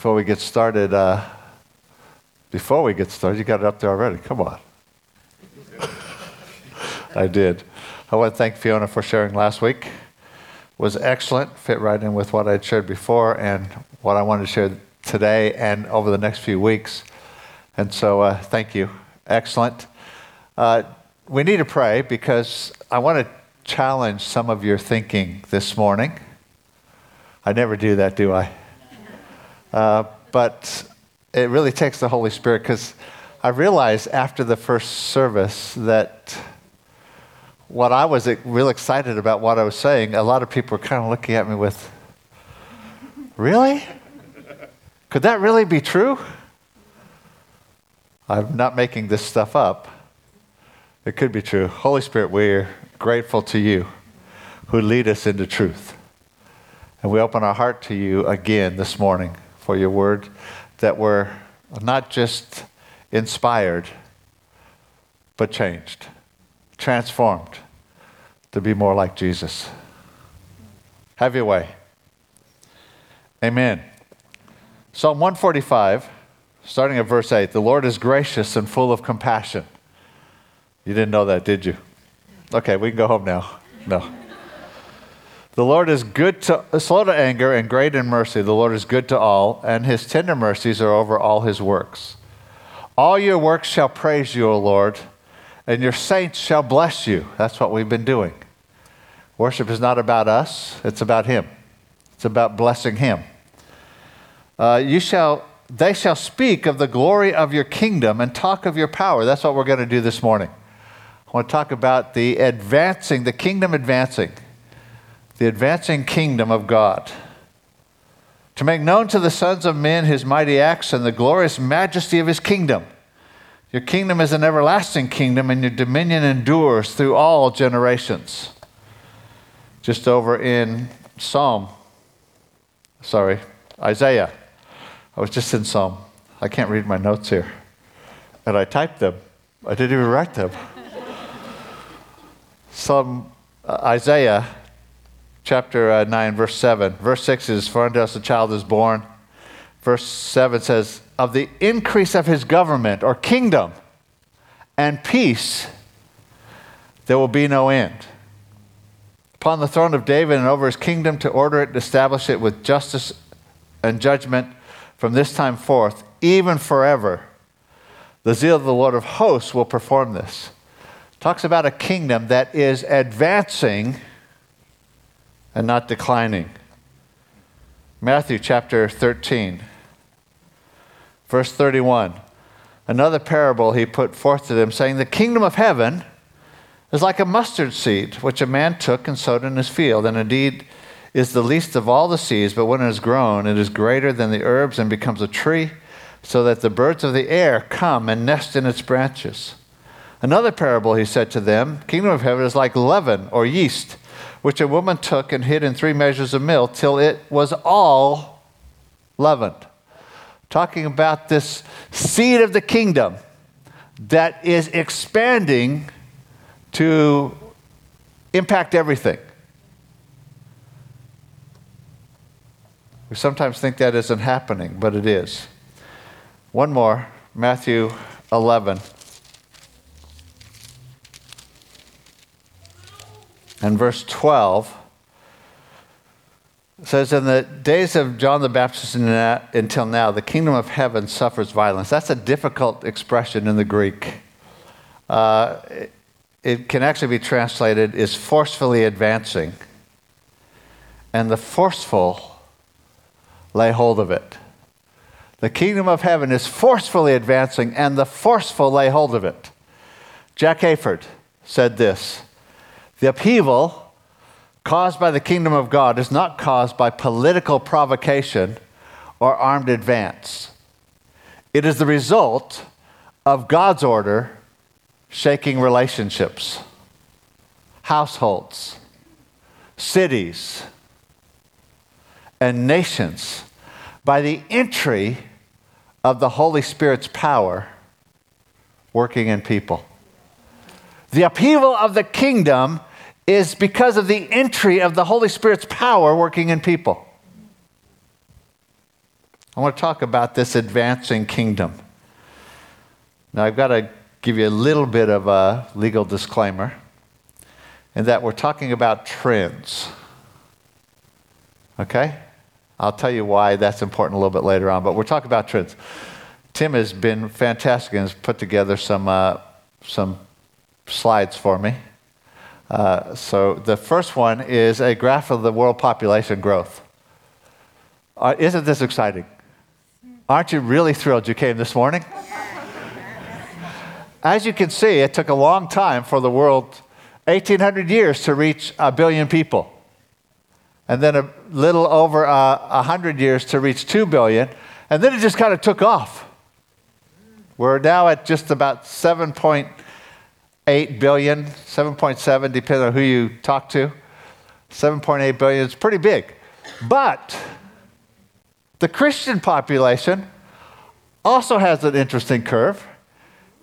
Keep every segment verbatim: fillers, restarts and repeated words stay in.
Before we get started, uh, before we get started, you got it up there already. Come on. I did. I want to thank Fiona for sharing last week. It was excellent, fit right in with what I'd shared before and what I wanted to share today and over the next few weeks. And so uh, thank you. Excellent. Uh, we need to pray because I want to challenge some of your thinking this morning. I never do that, do I? Uh, but it really takes the Holy Spirit, because I realized after the first service that what I was real excited about what I was saying, a lot of people were kind of looking at me with, really? Could that really be true? I'm not making this stuff up. It could be true. Holy Spirit, we're grateful to you who lead us into truth. And we open our heart to you again this morning for your word, that we're not just inspired, but changed, transformed to be more like Jesus. Have your way. Amen. Psalm one forty-five, starting at verse eight, the Lord is gracious and full of compassion. You didn't know that, did you? Okay, we can go home now. No. The Lord is good to, slow to anger and great in mercy. The Lord is good to all, and his tender mercies are over all his works. All your works shall praise you, O Lord, and your saints shall bless you. That's what we've been doing. Worship is not about us. It's about him. It's about blessing him. Uh, you shall, they shall speak of the glory of your kingdom and talk of your power. That's what we're going to do this morning. I want to talk about the advancing, the kingdom advancing. The advancing kingdom of God. To make known to the sons of men his mighty acts and the glorious majesty of his kingdom. Your kingdom is an everlasting kingdom, and your dominion endures through all generations. Just over in Psalm, sorry, Isaiah. I was just in Psalm. I can't read my notes here. And I typed them. I didn't even write them. Psalm, uh, Isaiah Chapter uh, nine, verse seven. Verse six is, for unto us a child is born. Verse seven says, of the increase of his government or kingdom and peace, there will be no end. Upon the throne of David and over his kingdom, to order it and establish it with justice and judgment from this time forth, even forever. The zeal of the Lord of hosts will perform this. Talks about a kingdom that is advancing and not declining. Matthew chapter thirteen, verse thirty-one. Another parable he put forth to them, saying, the kingdom of heaven is like a mustard seed, which a man took and sowed in his field, and indeed is the least of all the seeds, but when it is grown, it is greater than the herbs and becomes a tree, so that the birds of the air come and nest in its branches. Another parable he said to them, kingdom of heaven is like leaven or yeast, which a woman took and hid in three measures of meal till it was all leavened. Talking about this seed of the kingdom that is expanding to impact everything. We sometimes think that isn't happening, but it is. One more, Matthew eleven. And verse twelve says, in the days of John the Baptist until now, the kingdom of heaven suffers violence. That's a difficult expression in the Greek. Uh, it, it can actually be translated as forcefully advancing. And the forceful lay hold of it. The kingdom of heaven is forcefully advancing, and the forceful lay hold of it. Jack Hayford said this, the upheaval caused by the kingdom of God is not caused by political provocation or armed advance. It is the result of God's order shaking relationships, households, cities, and nations by the entry of the Holy Spirit's power working in people. The upheaval of the kingdom is because of the entry of the Holy Spirit's power working in people. I want to talk about this advancing kingdom. Now, I've got to give you a little bit of a legal disclaimer, in that we're talking about trends. Okay? I'll tell you why that's important a little bit later on, but we're talking about trends. Tim has been fantastic and has put together some uh, some slides for me. Uh, so the first one is a graph of the world population growth. Uh, isn't this exciting? Aren't you really thrilled you came this morning? As you can see, it took a long time for the world, eighteen hundred years, to reach a billion people. And then a little over uh, one hundred years to reach two billion. And then it just kind of took off. We're now at just about seven point eight billion, seven point seven, depending on who you talk to. seven point eight billion is pretty big. But the Christian population also has an interesting curve.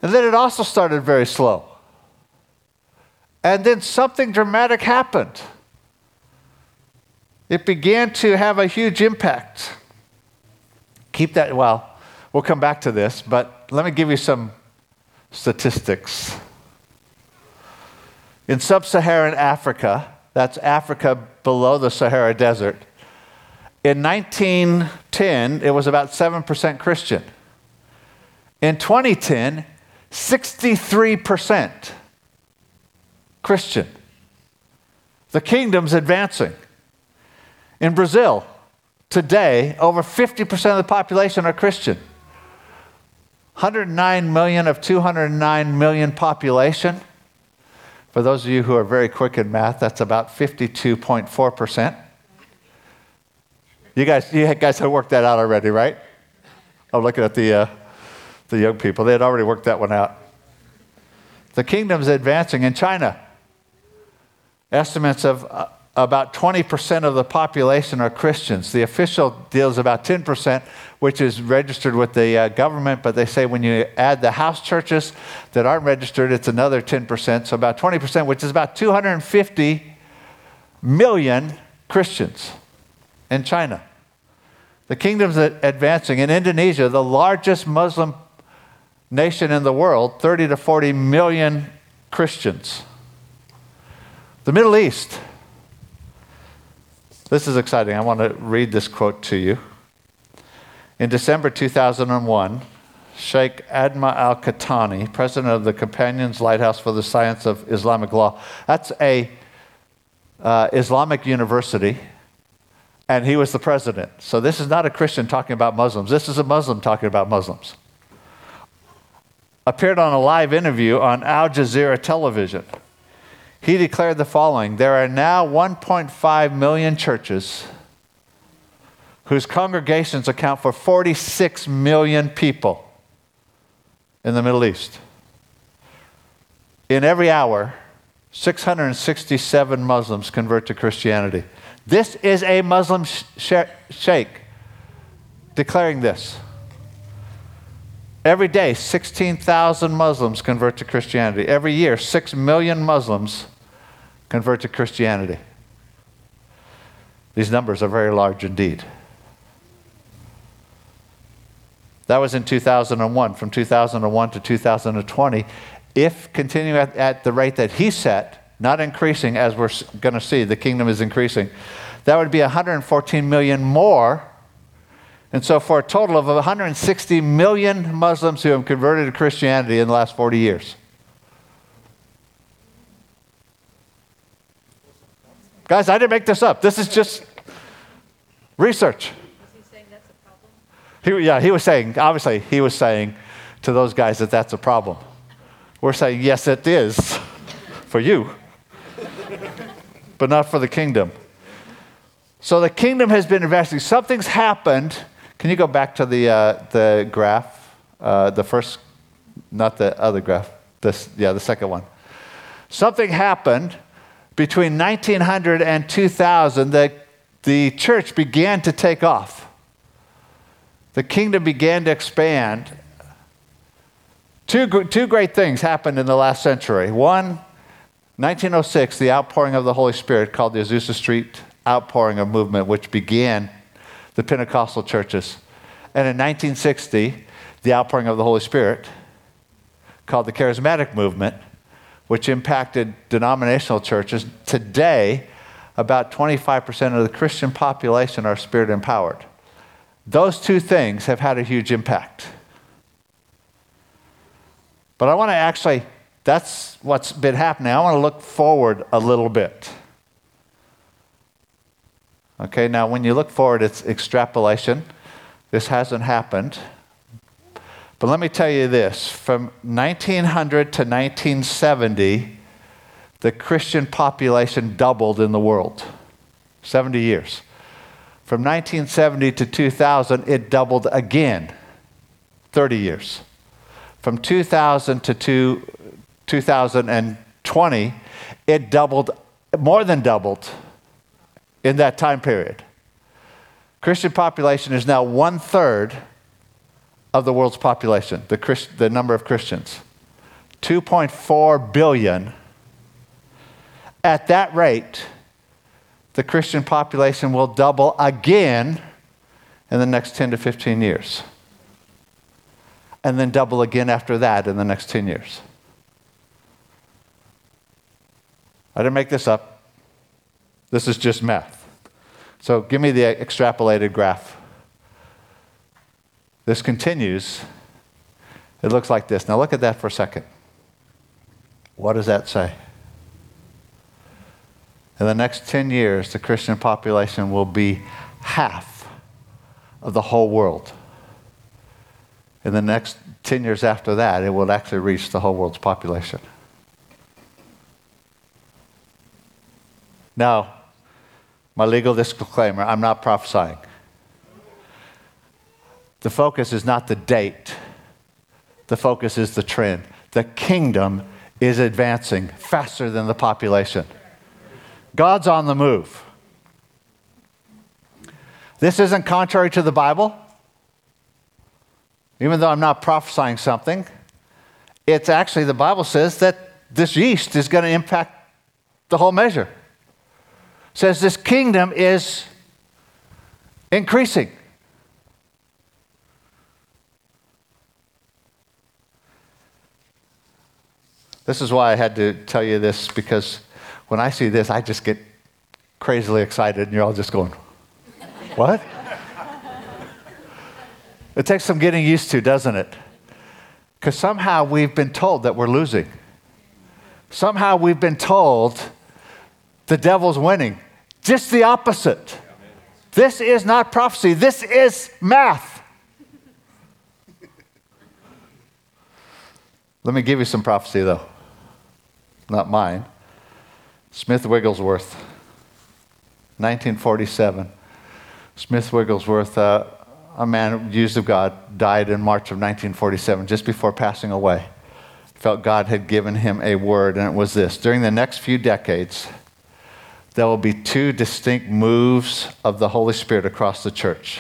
And then it also started very slow. And then something dramatic happened. It began to have a huge impact. Keep that, well, we'll come back to this, but let me give you some statistics. In sub-Saharan Africa, that's Africa below the Sahara Desert, in nineteen ten, it was about seven percent Christian. In twenty ten, sixty-three percent Christian. The kingdom's advancing. In Brazil, today, over fifty percent of the population are Christian. one hundred nine million of two hundred nine million population. For those of you who are very quick in math, that's about fifty-two point four percent. You guys, you guys had worked that out already, right? I'm looking at the uh, the young people. They had already worked that one out. The kingdom's advancing in China. Estimates of uh, about twenty percent of the population are Christians. The official deal is about ten percent, which is registered with the uh, government, but they say when you add the house churches that aren't registered, it's another ten percent, so about twenty percent, which is about two hundred fifty million Christians in China. The kingdom's advancing. In Indonesia, the largest Muslim nation in the world, thirty to forty million Christians. The Middle East. This is exciting. I want to read this quote to you. In December two thousand one, Sheikh Adma al Qatani, president of the Companions Lighthouse for the Science of Islamic Law, that's a uh, Islamic university, and he was the president. So this is not a Christian talking about Muslims. This is a Muslim talking about Muslims. Appeared on a live interview on Al Jazeera television. He declared the following: there are now one point five million churches whose congregations account for forty-six million people in the Middle East. In every hour, six hundred sixty-seven Muslims convert to Christianity. This is a Muslim sh- sh- sheikh declaring this. Every day, sixteen thousand Muslims convert to Christianity. Every year, six million Muslims convert to Christianity. These numbers are very large indeed. That was in two thousand one. From two thousand one to two thousand twenty, if continuing at, at the rate that he set, not increasing, as we're going to see, the kingdom is increasing, that would be one hundred fourteen million more. And so for a total of one hundred sixty million Muslims who have converted to Christianity in the last forty years. Guys, I didn't make this up. This is just research. Was he saying that's a problem? He, yeah, he was saying, obviously, he was saying to those guys that that's a problem. We're saying, yes, it is for you, but not for the kingdom. So the kingdom has been investing. Something's happened. Can you go back to the uh, the graph, uh, the first, not the other graph, this, yeah, the second one. Something happened between nineteen hundred and two thousand that the church began to take off. The kingdom began to expand. Two, two great things happened in the last century. One, nineteen oh six, the outpouring of the Holy Spirit called the Azusa Street outpouring of movement, which began the Pentecostal churches. And in nineteen sixty, the outpouring of the Holy Spirit, called the Charismatic Movement, which impacted denominational churches. Today, about twenty-five percent of the Christian population are spirit empowered. Those two things have had a huge impact. But I want to actually, that's what's been happening. I want to look forward a little bit. Okay, now when you look forward, it's extrapolation. This hasn't happened. But let me tell you this, from nineteen hundred to nineteen seventy, the Christian population doubled in the world, seventy years. From nineteen seventy to two thousand, it doubled again, thirty years. From two thousand to two, two thousand twenty, it doubled, more than doubled in that time period. Christian population is now one-third of the world's population, the, Christ, the number of Christians. two point four billion. At that rate, the Christian population will double again in the next ten to fifteen years. And then double again after that in the next ten years. I didn't make this up. This is just math. So give me the extrapolated graph. This continues. It looks like this. Now look at that for a second. What does that say? In the next ten years, the Christian population will be half of the whole world. In the next ten years after that, it will actually reach the whole world's population. Now, my legal disclaimer, I'm not prophesying. The focus is not the date. The focus is the trend. The kingdom is advancing faster than the population. God's on the move. This isn't contrary to the Bible. Even though I'm not prophesying something, it's actually the Bible says that this yeast is going to impact the whole measure. It says this kingdom is increasing. This is why I had to tell you this, because when I see this, I just get crazily excited, and you're all just going, what? It takes some getting used to, doesn't it? Because somehow we've been told that we're losing. Somehow we've been told the devil's winning. Just the opposite. This is not prophecy. This is math. Let me give you some prophecy, though. Not mine. Smith Wigglesworth, nineteen forty-seven. Smith Wigglesworth, uh, a man used of God, died in March of nineteen forty-seven, just before passing away. Felt God had given him a word, and it was this. During the next few decades, there will be two distinct moves of the Holy Spirit across the church.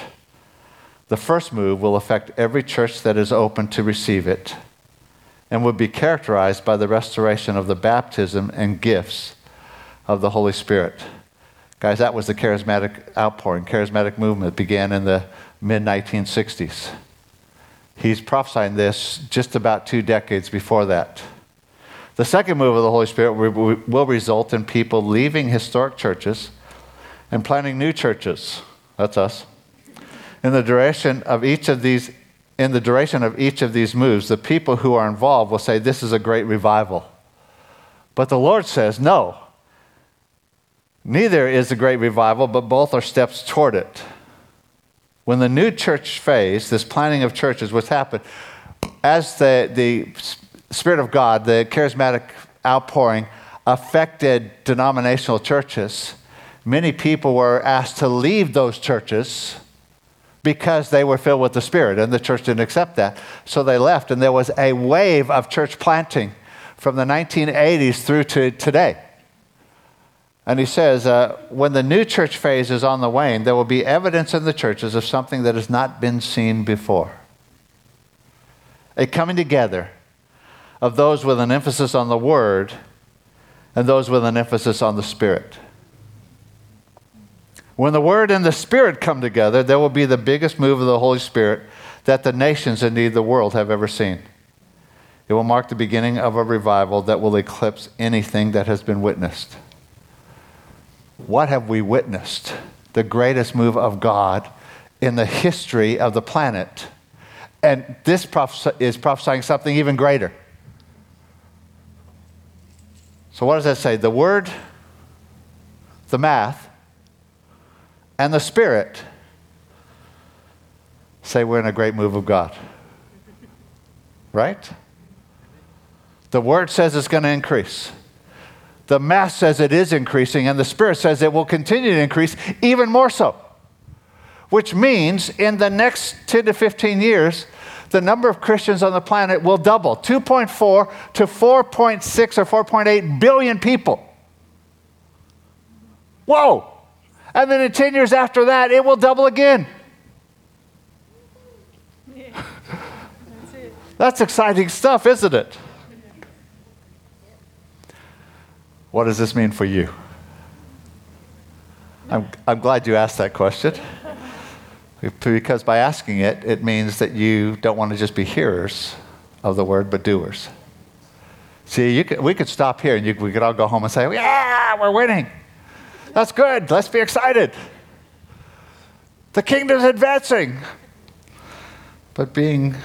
The first move will affect every church that is open to receive it, and will be characterized by the restoration of the baptism and gifts of the Holy Spirit. Guys, that was the charismatic outpouring, charismatic movement. It began in the mid nineteen sixties. He's prophesying this just about two decades before that. The second move of the Holy Spirit will result in people leaving historic churches and planting new churches. That's us. In the duration of each of these, in the duration of each of these moves, the people who are involved will say, this is a great revival. But the Lord says, no. Neither is the great revival, but both are steps toward it. When the new church phase, this planting of churches, what's happened, as the, the Spirit of God, the charismatic outpouring, affected denominational churches, many people were asked to leave those churches because they were filled with the Spirit, and the church didn't accept that. So they left, and there was a wave of church planting from the nineteen eighties through to today. And he says, uh, when the new church phase is on the wane, there will be evidence in the churches of something that has not been seen before. A coming together of those with an emphasis on the Word and those with an emphasis on the Spirit. When the Word and the Spirit come together, there will be the biggest move of the Holy Spirit that the nations, indeed the world, have ever seen. It will mark the beginning of a revival that will eclipse anything that has been witnessed. What have we witnessed? The greatest move of God in the history of the planet. And this prophes- is prophesying something even greater. So what does that say? The Word, the math, and the Spirit say we're in a great move of God. Right? The Word says it's going to increase. The math says it is increasing, and the Spirit says it will continue to increase even more so. Which means in the next ten to fifteen years, the number of Christians on the planet will double. two point four to four point six or four point eight billion people. Whoa! And then in ten years after that, it will double again. Yeah. That's it. That's exciting stuff, isn't it? What does this mean for you? I'm, I'm glad you asked that question. Because by asking it, it means that you don't want to just be hearers of the word, but doers. See, you could, we could stop here and you, we could all go home and say, yeah, we're winning. That's good. Let's be excited. The kingdom's advancing. But being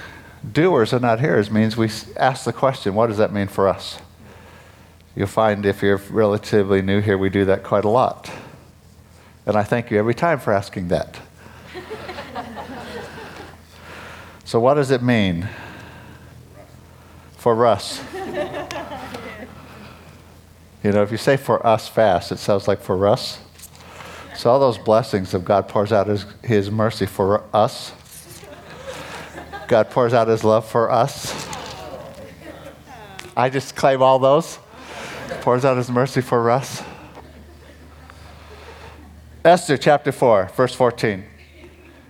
doers and not hearers means we ask the question, what does that mean for us? You'll find if you're relatively new here, we do that quite a lot. And I thank you every time for asking that. So what does it mean for us? You know, if you say for us fast, it sounds like for us. So all those blessings of God pours out his, his mercy for us. God pours out his love for us. I just claim all those. Pours out his mercy for us. Esther chapter four, verse fourteen.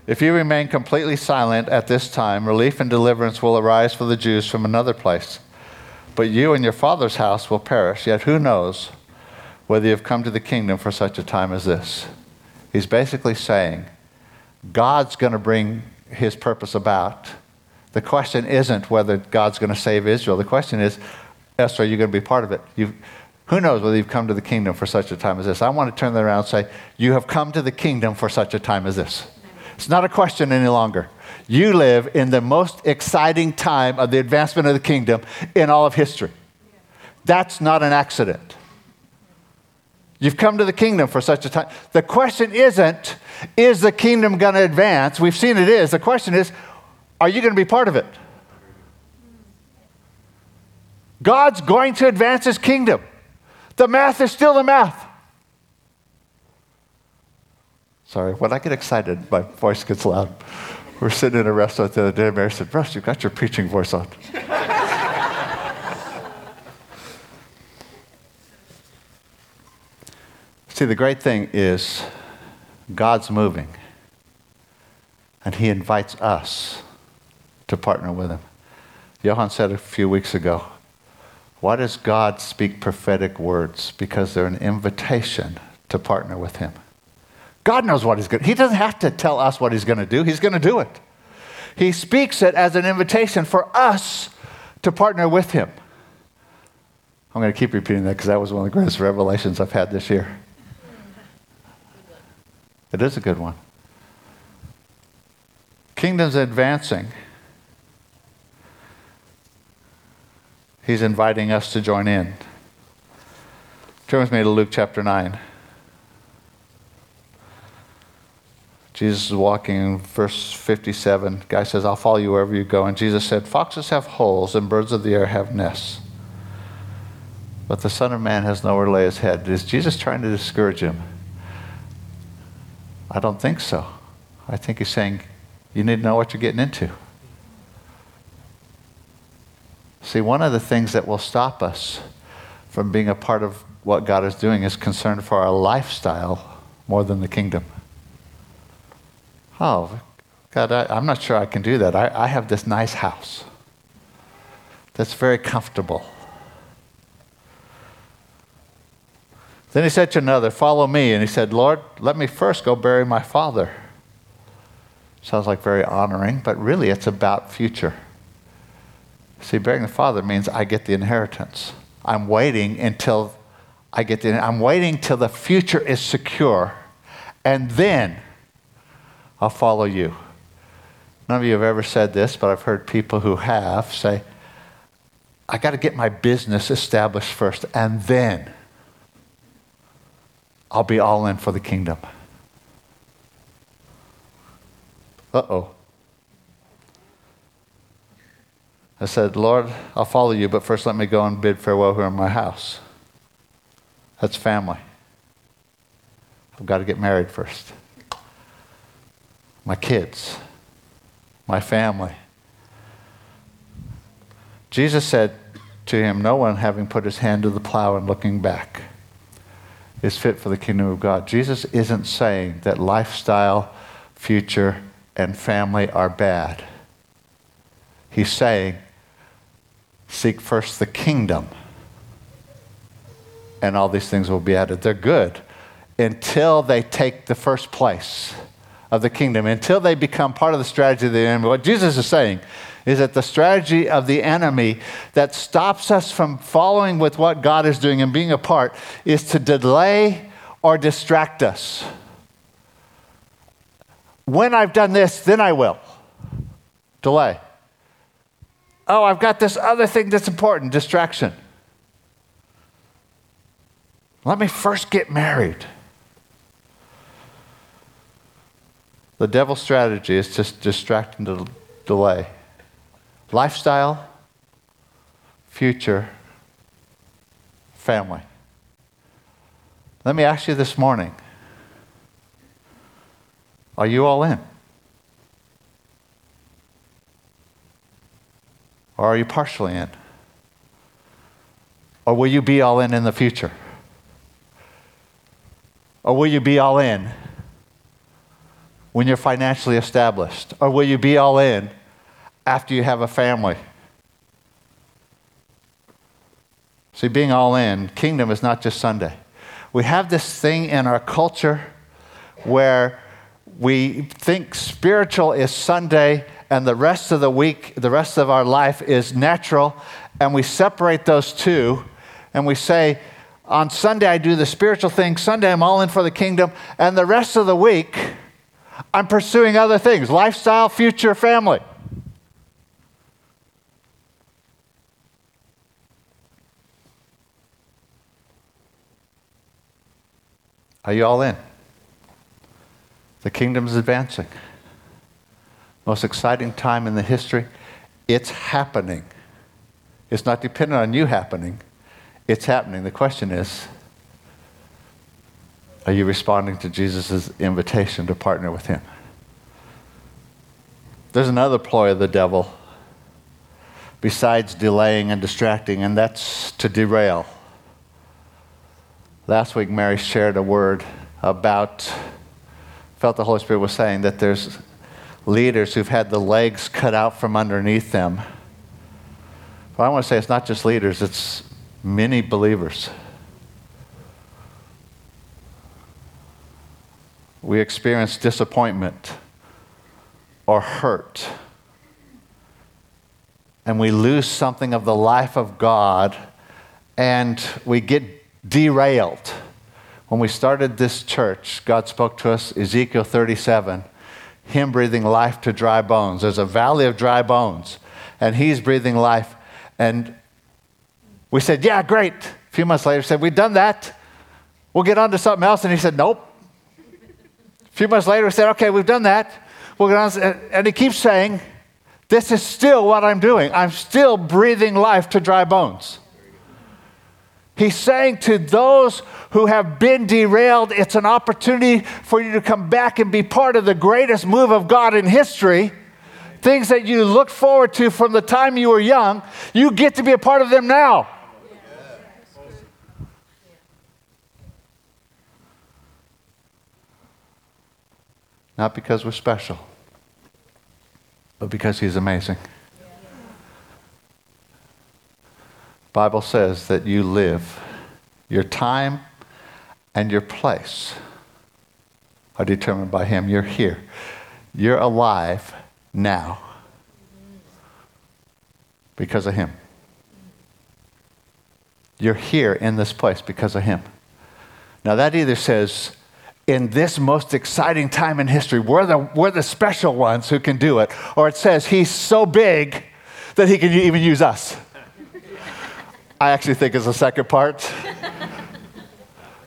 If you remain completely silent at this time, relief and deliverance will arise for the Jews from another place. But you and your father's house will perish. Yet who knows whether you have come to the kingdom for such a time as this? He's basically saying, God's going to bring his purpose about. The question isn't whether God's going to save Israel. The question is, Esther, are you going to be part of it? You've, who knows whether you've come to the kingdom for such a time as this? I want to turn that around and say, you have come to the kingdom for such a time as this. It's not a question any longer. You live in the most exciting time of the advancement of the kingdom in all of history. That's not an accident. You've come to the kingdom for such a time. The question isn't, is the kingdom going to advance? We've seen it is. The question is, are you going to be part of it? God's going to advance his kingdom. The math is still the math. Sorry, when I get excited, my voice gets loud. We're sitting in a restaurant the other day, and Mary said, Russ, you've got your preaching voice on. See, the great thing is God's moving, and he invites us to partner with him. Johan said a few weeks ago, why does God speak prophetic words? Because they're an invitation to partner with him. God knows what he's going to do. He doesn't have to tell us what he's going to do. He's going to do it. He speaks it as an invitation for us to partner with him. I'm going to keep repeating that because that was one of the greatest revelations I've had this year. It is a good one. Kingdom's advancing. He's inviting us to join in. Turn with me to Luke chapter nine. Jesus is walking in verse fifty-seven. The guy says, I'll follow you wherever you go. And Jesus said, foxes have holes and birds of the air have nests. But the Son of Man has nowhere to lay his head. Is Jesus trying to discourage him? I don't think so. I think he's saying, you need to know what you're getting into. See, one of the things that will stop us from being a part of what God is doing is concern for our lifestyle more than the kingdom. Oh, God, I, I'm not sure I can do that. I, I have this nice house that's very comfortable. Then he said to another, follow me. And he said, Lord, let me first go bury my father. Sounds like very honoring, but really it's about future. See, burying the father means I get the inheritance. I'm waiting until I get the, I'm waiting till the future is secure, and then I'll follow you. None of you have ever said this, but I've heard people who have say, I got to get my business established first, and then I'll be all in for the kingdom. Uh-oh. I said, Lord, I'll follow you, but first let me go and bid farewell here in my house. That's family. I've got to get married first. My kids, my family. Jesus said to him, no one having put his hand to the plow and looking back is fit for the kingdom of God. Jesus isn't saying that lifestyle, future, and family are bad. He's saying, seek first the kingdom, and all these things will be added. They're good until they take the first place of the kingdom, until they become part of the strategy of the enemy. What Jesus is saying is that the strategy of the enemy that stops us from following with what God is doing and being a part is to delay or distract us. When I've done this, then I will. Delay. Oh, I've got this other thing that's important. Distraction. Let me first get married. The devil's strategy is to distract and to delay. Lifestyle, future, family. Let me ask you this morning, are you all in? Or are you partially in? Or will you be all in in the future? Or will you be all in when you're financially established? Or will you be all in after you have a family? See, being all in, kingdom is not just Sunday. We have this thing in our culture where we think spiritual is Sunday and the rest of the week, the rest of our life is natural, and we separate those two and we say, on Sunday I do the spiritual thing, Sunday I'm all in for the kingdom, and the rest of the week I'm pursuing other things, lifestyle, future, family. Are you all in? The kingdom's advancing. Most exciting time in the history. It's happening. It's not dependent on you happening. It's happening. The question is, are you responding to Jesus' invitation to partner with him? There's another ploy of the devil besides delaying and distracting, and that's to derail. Last week, Mary shared a word about, felt the Holy Spirit was saying that there's leaders who've had the legs cut out from underneath them. But I want to say it's not just leaders, it's many believers. We experience disappointment or hurt, and we lose something of the life of God, and we get derailed. When we started this church, God spoke to us, Ezekiel thirty-seven, him breathing life to dry bones. There's a valley of dry bones, and he's breathing life. And we said, yeah, great. A few months later, said, we've done that. We'll get on to something else. And he said, nope. A few months later, he said, okay, we've done that. We'll get on. And he keeps saying, this is still what I'm doing. I'm still breathing life to dry bones. He's saying to those who have been derailed, it's an opportunity for you to come back and be part of the greatest move of God in history. Things that you looked forward to from the time you were young, you get to be a part of them now. Not because we're special, but because he's amazing. Yeah. The Bible says that you live. Your time and your place are determined by him. You're here. You're alive now because of him. You're here in this place because of him. Now that either says, in this most exciting time in history, we're the, we're the special ones who can do it. Or it says he's so big that he can even use us. I actually think it's the second part.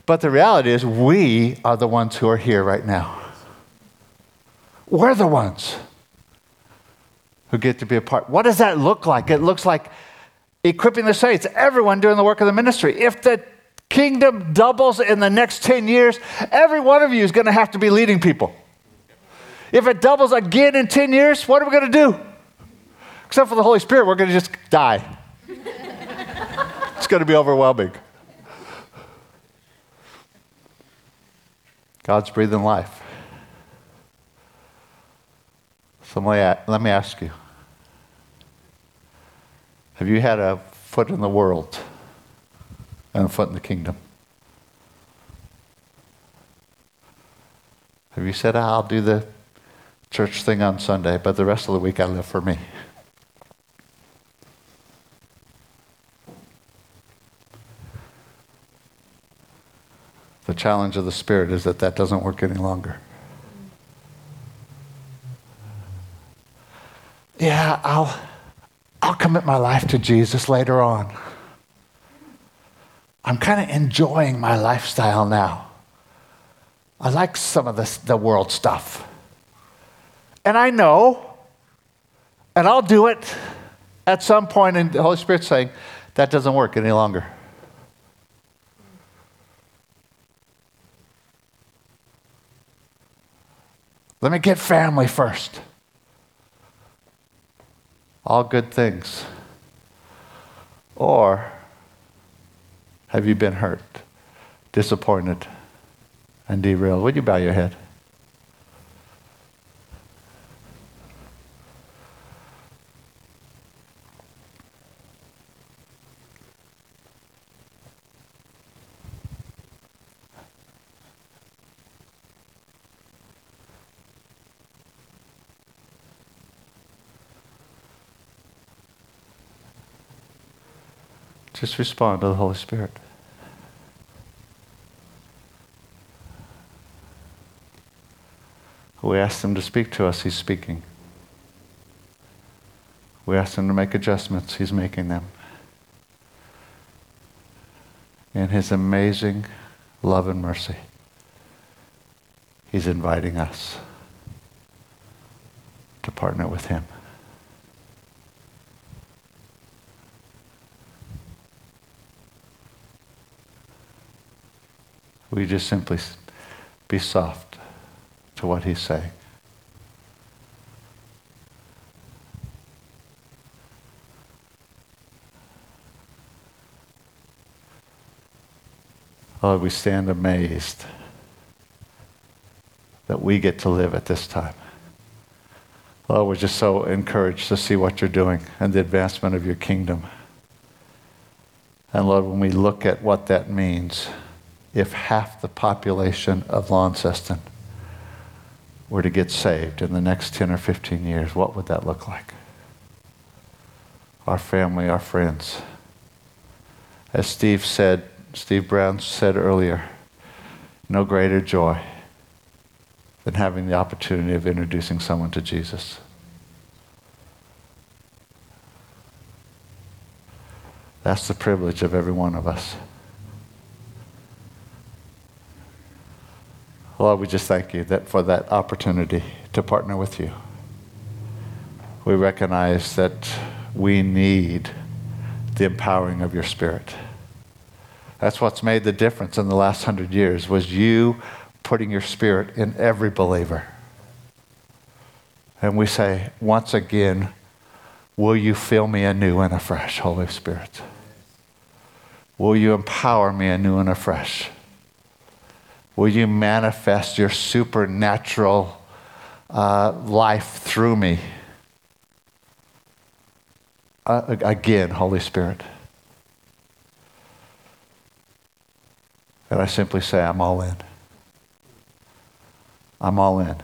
But the reality is we are the ones who are here right now. We're the ones who get to be a part. What does that look like? It looks like equipping the saints, everyone doing the work of the ministry. If the kingdom doubles in the next ten years, every one of you is going to have to be leading people. If it doubles again in ten years, what are we going to do? Except for the Holy Spirit, we're going to just die. It's going to be overwhelming. God's breathing life. So let me ask you, have you had a foot in the world and a foot in the kingdom? Have you said, oh, I'll do the church thing on Sunday, but the rest of the week I live for me? The challenge of the Spirit is that that doesn't work any longer. Yeah, I'll, I'll commit my life to Jesus later on. I'm kind of enjoying my lifestyle now. I like some of the, the world stuff. And I know, and I'll do it at some point, and the Holy Spirit's saying, that doesn't work any longer. Let me get family first. All good things. Or have you been hurt, disappointed, and derailed? Would you bow your head? Just respond to the Holy Spirit. We ask him to speak to us, he's speaking. We ask him to make adjustments, he's making them. In his amazing love and mercy, he's inviting us to partner with him. We just simply be soft to what he's saying. Lord, we stand amazed that we get to live at this time. Lord, we're just so encouraged to see what you're doing and the advancement of your kingdom. And Lord, when we look at what that means, if half the population of Launceston were to get saved in the next ten or fifteen years, what would that look like? Our family, our friends. As Steve said, Steve Brown said earlier, no greater joy than having the opportunity of introducing someone to Jesus. That's the privilege of every one of us. Lord, we just thank you that for that opportunity to partner with you. We recognize that we need the empowering of your Spirit. That's what's made the difference in the last hundred years, was you putting your Spirit in every believer. And we say, once again, will you fill me anew and afresh, Holy Spirit? Will you empower me anew and afresh? Will you manifest your supernatural uh, life through me? Uh, again, Holy Spirit. that I simply say, I'm all in. I'm all in.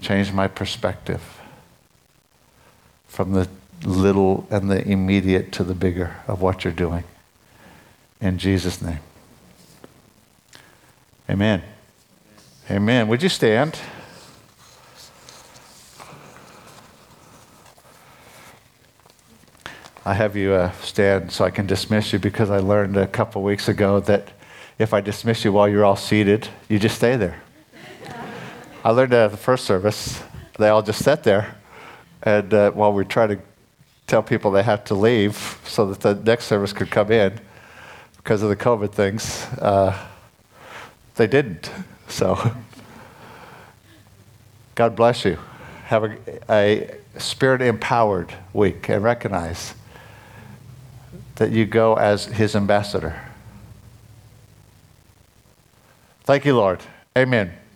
Change my perspective from the little and the immediate to the bigger of what you're doing. In Jesus' name. Amen. Amen. Would you stand? I have you uh, stand so I can dismiss you, because I learned a couple weeks ago that if I dismiss you while you're all seated, you just stay there. I learned that at the first service. They all just sat there. And uh, while we try to tell people they have to leave so that the next service could come in, because of the COVID things, uh, they didn't. So God bless you. Have a, a spirit-empowered week, and recognize that you go as his ambassador. Thank you, Lord. Amen.